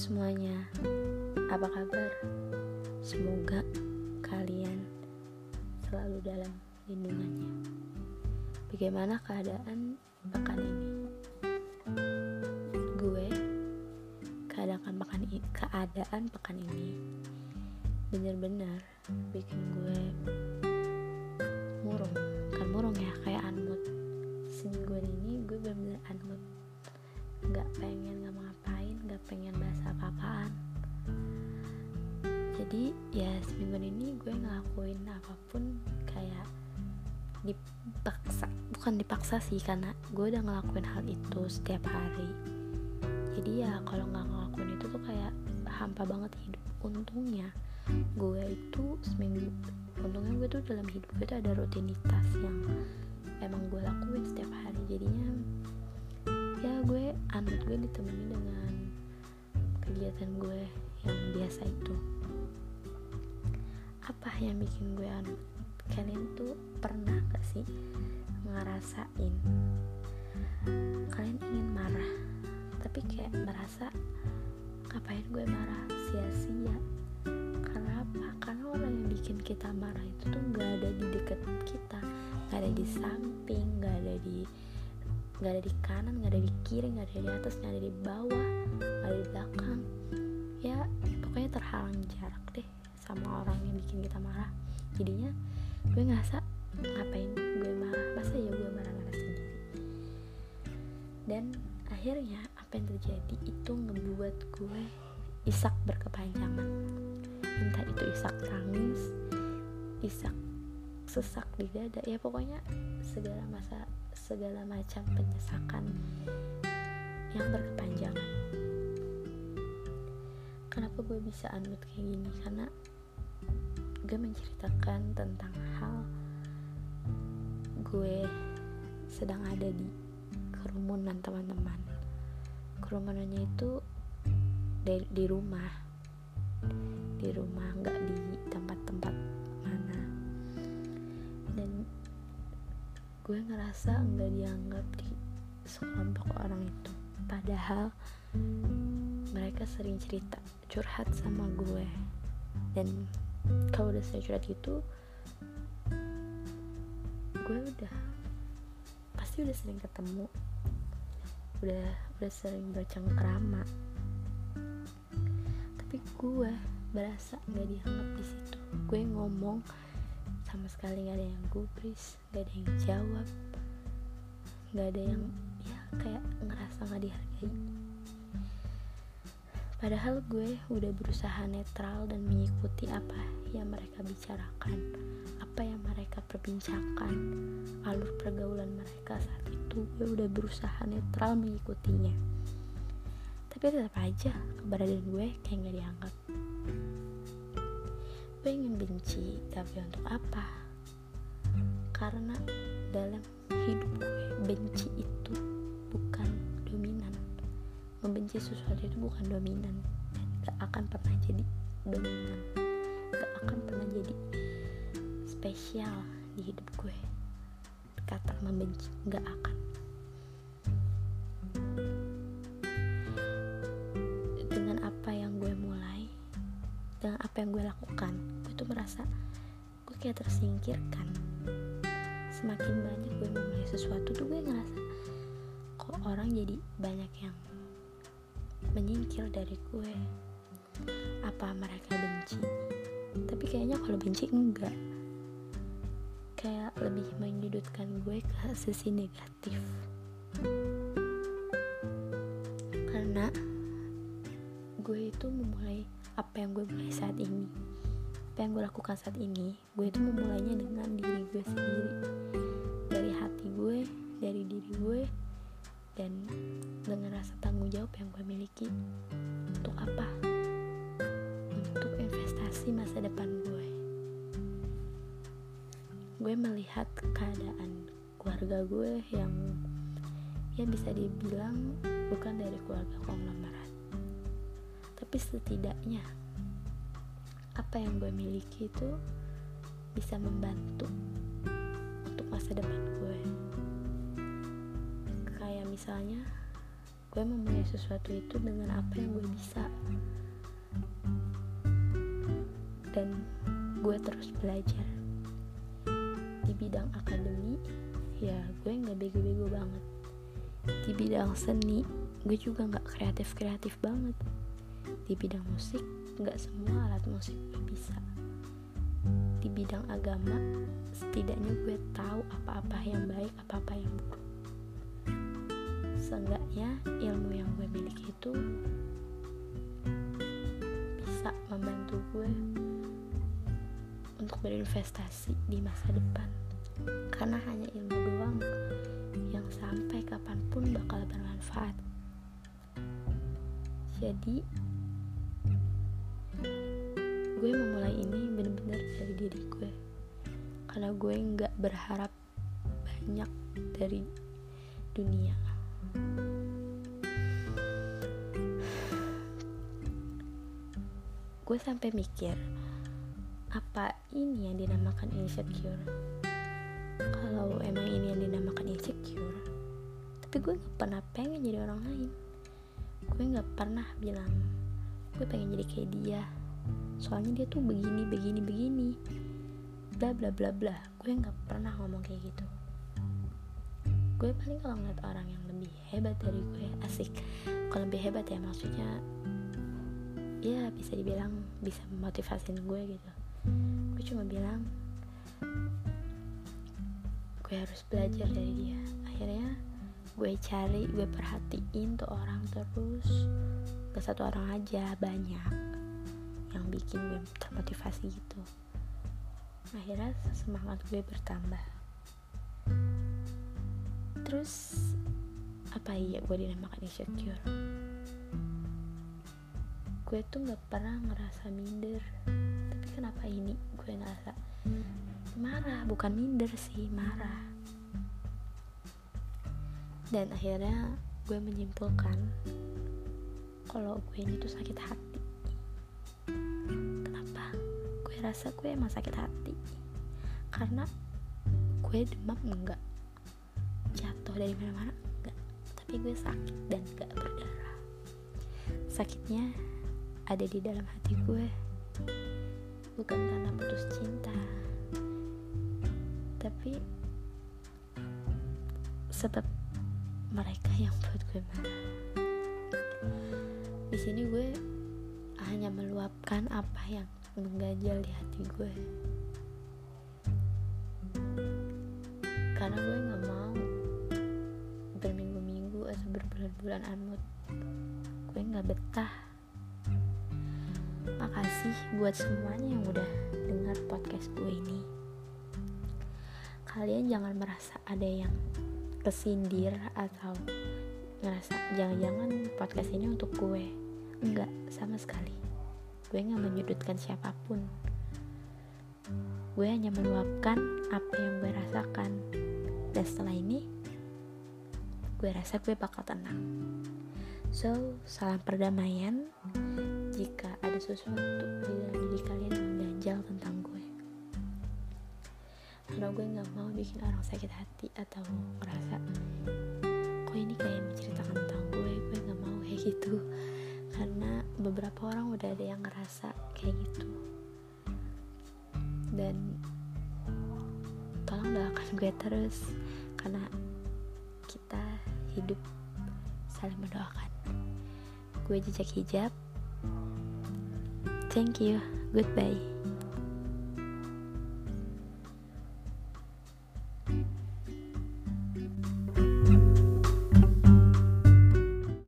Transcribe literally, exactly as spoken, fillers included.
semuanya, apa kabar? Semoga kalian selalu dalam lindungannya. Bagaimana keadaan pekan ini? Gue keadaan pekan ini, keadaan pekan ini benar-benar bikin gue murung, kan murung ya, kayak unmood. Semingguan ini gue benar-benar unmood. Gak pengen ngapa-ngapain, gak pengen bahas apa-apaan. Jadi ya semingguan ini gue ngelakuin apapun kayak dipaksa. Bukan dipaksa sih, karena gue udah ngelakuin hal itu setiap hari. Jadi ya kalau gak ngelakuin itu tuh kayak hampa banget hidup. Untungnya gue itu seminggu Untungnya gue tuh dalam hidup gue tuh ada rutinitas yang emang gue lakuin setiap hari. Jadinya ya gue anak gue ditemani dengan kegiatan gue yang biasa itu. Apa yang bikin gue anak? Kalian tuh pernah gak sih ngerasain kalian ingin marah tapi kayak merasa ngapain gue marah, sia-sia? Karena apa? Karena orang yang bikin kita marah itu tuh gak ada di dekat kita, gak ada di samping, gak ada di gak ada di kanan, gak ada di kiri, gak ada di atas, gak ada di bawah, gak ada di belakang. Ya pokoknya terhalang jarak deh sama orang yang bikin kita marah. Jadinya gue ngerasa ngapain gue marah, masa ya gue marah-marah sendiri. Dan akhirnya apa yang terjadi itu ngebuat gue isak berkepanjangan. Entah itu isak tangis, isak sesak di dada, ya pokoknya segala masa segala macam penyesakan yang berkepanjangan. Kenapa gue bisa unmute kayak gini? Karena gue menceritakan tentang hal gue sedang ada di kerumunan teman-teman. Kerumunannya itu di, di rumah, di rumah nggak di tempat-tempat. Gue ngerasa gak dianggap di sekelompok orang itu, padahal mereka sering cerita curhat sama gue. Dan kalau udah sering curhat gitu, gue udah pasti udah sering ketemu, udah udah sering bercengkrama, tapi gue berasa gak dianggap di situ. Gue ngomong sama sekali gak ada yang gubris, gak ada yang jawab, gak ada yang ya kayak ngerasa gak dihargai. Padahal gue udah berusaha netral dan mengikuti apa yang mereka bicarakan, apa yang mereka perbincangkan, alur pergaulan mereka saat itu. Gue udah berusaha netral mengikutinya, tapi tetap aja keberadaan gue kayak gak dianggap. Gue ingin benci, tapi untuk apa? Karena dalam hidup gue, benci itu bukan dominan. Membenci sesuatu itu bukan dominan, dan gak akan pernah jadi dominan, gak akan pernah jadi spesial di hidup gue. Kata membenci, gak akan. Dengan apa yang gue mulai, dengan apa yang gue lakukan, gue tuh merasa gue kayak tersingkirkan. Semakin banyak gue memulai sesuatu tuh gue ngerasa kok orang jadi banyak yang menyingkir dari gue. Apa mereka benci? Tapi kayaknya kalau benci enggak, kayak lebih menyudutkan gue ke sisi negatif. Karena gue itu memulai apa yang gue mulai saat ini, apa yang gue lakukan saat ini, gue itu memulainya dengan diri gue sendiri, dari hati gue, dari diri gue, dan dengan rasa tanggung jawab yang gue miliki. Untuk apa? Untuk investasi masa depan gue. Gue melihat keadaan keluarga gue yang ya bisa dibilang bukan dari keluarga konglomerat, tapi setidaknya apa yang gue miliki itu bisa membantu untuk masa depan gue. Kayak misalnya gue memulai sesuatu itu dengan apa yang gue bisa, dan gue terus belajar di bidang akademi. Ya gue nggak bego-bego banget. Di bidang seni gue juga nggak kreatif-kreatif banget. Di bidang musik nggak semua alat musik gue bisa. Di bidang agama setidaknya gue tahu apa-apa yang baik, apa-apa yang buruk. Seenggaknya ilmu yang gue miliki itu bisa membantu gue untuk berinvestasi di masa depan, karena hanya ilmu doang yang sampai kapanpun bakal bermanfaat. Jadi gue memulai ini benar-benar dari diri gue, karena gue nggak berharap banyak dari dunia. Gue sampai mikir, apa ini yang dinamakan insecure? Kalau emang ini yang dinamakan insecure, tapi gue nggak pernah pengen jadi orang lain. Gue nggak pernah bilang gue pengen jadi kayak dia, soalnya dia tuh begini begini begini bla bla bla bla. Gue nggak pernah ngomong kayak gitu. Gue paling kalau ngeliat orang yang lebih hebat dari gue, asik, kalau lebih hebat ya maksudnya ya bisa dibilang bisa memotivasiin gue gitu. Gue cuma bilang gue harus belajar dari dia. Akhirnya gue cari, gue perhatiin tuh orang terus, gak satu orang aja, banyak yang bikin gue termotivasi gitu. Akhirnya semangat gue bertambah. Terus apa iya gue dinamakan insecure? Gue tuh gak pernah ngerasa minder, tapi kenapa ini gue ngerasa marah, bukan minder sih, marah. Dan akhirnya gue menyimpulkan kalau gue ini tuh sakit hati. Rasa gue emang sakit hati karena gue demam enggak, jatuh dari mana-mana enggak, tapi gue sakit dan gak berdarah. Sakitnya ada di dalam hati gue, bukan karena putus cinta, tapi sebab mereka yang buat gue marah. Di sini gue hanya meluapkan apa yang mengganjal di hati gue, karena gue gak mau berminggu-minggu atau berbulan-bulan anmut. Gue gak betah. Makasih buat semuanya yang udah dengar podcast gue ini. Kalian jangan merasa ada yang kesindir atau ngerasa jangan-jangan podcast ini untuk gue. Enggak, sama sekali. Gue gak menyudutkan siapapun. Gue hanya meluapkan apa yang gue rasakan. Dan setelah ini gue rasa gue bakal tenang. So, salam perdamaian. Jika ada sesuatu di dalam diri kalian yang mengganjal tentang gue, karena gue gak mau bikin orang sakit hati atau ngerasa kok ini kayak menceritakan tentang gue. Gue gak mau kayak gitu, karena beberapa orang udah ada yang ngerasa kayak gitu. Dan tolong doakan gue terus, karena kita hidup saling mendoakan. Gue Jejak Hijab. Thank you, goodbye.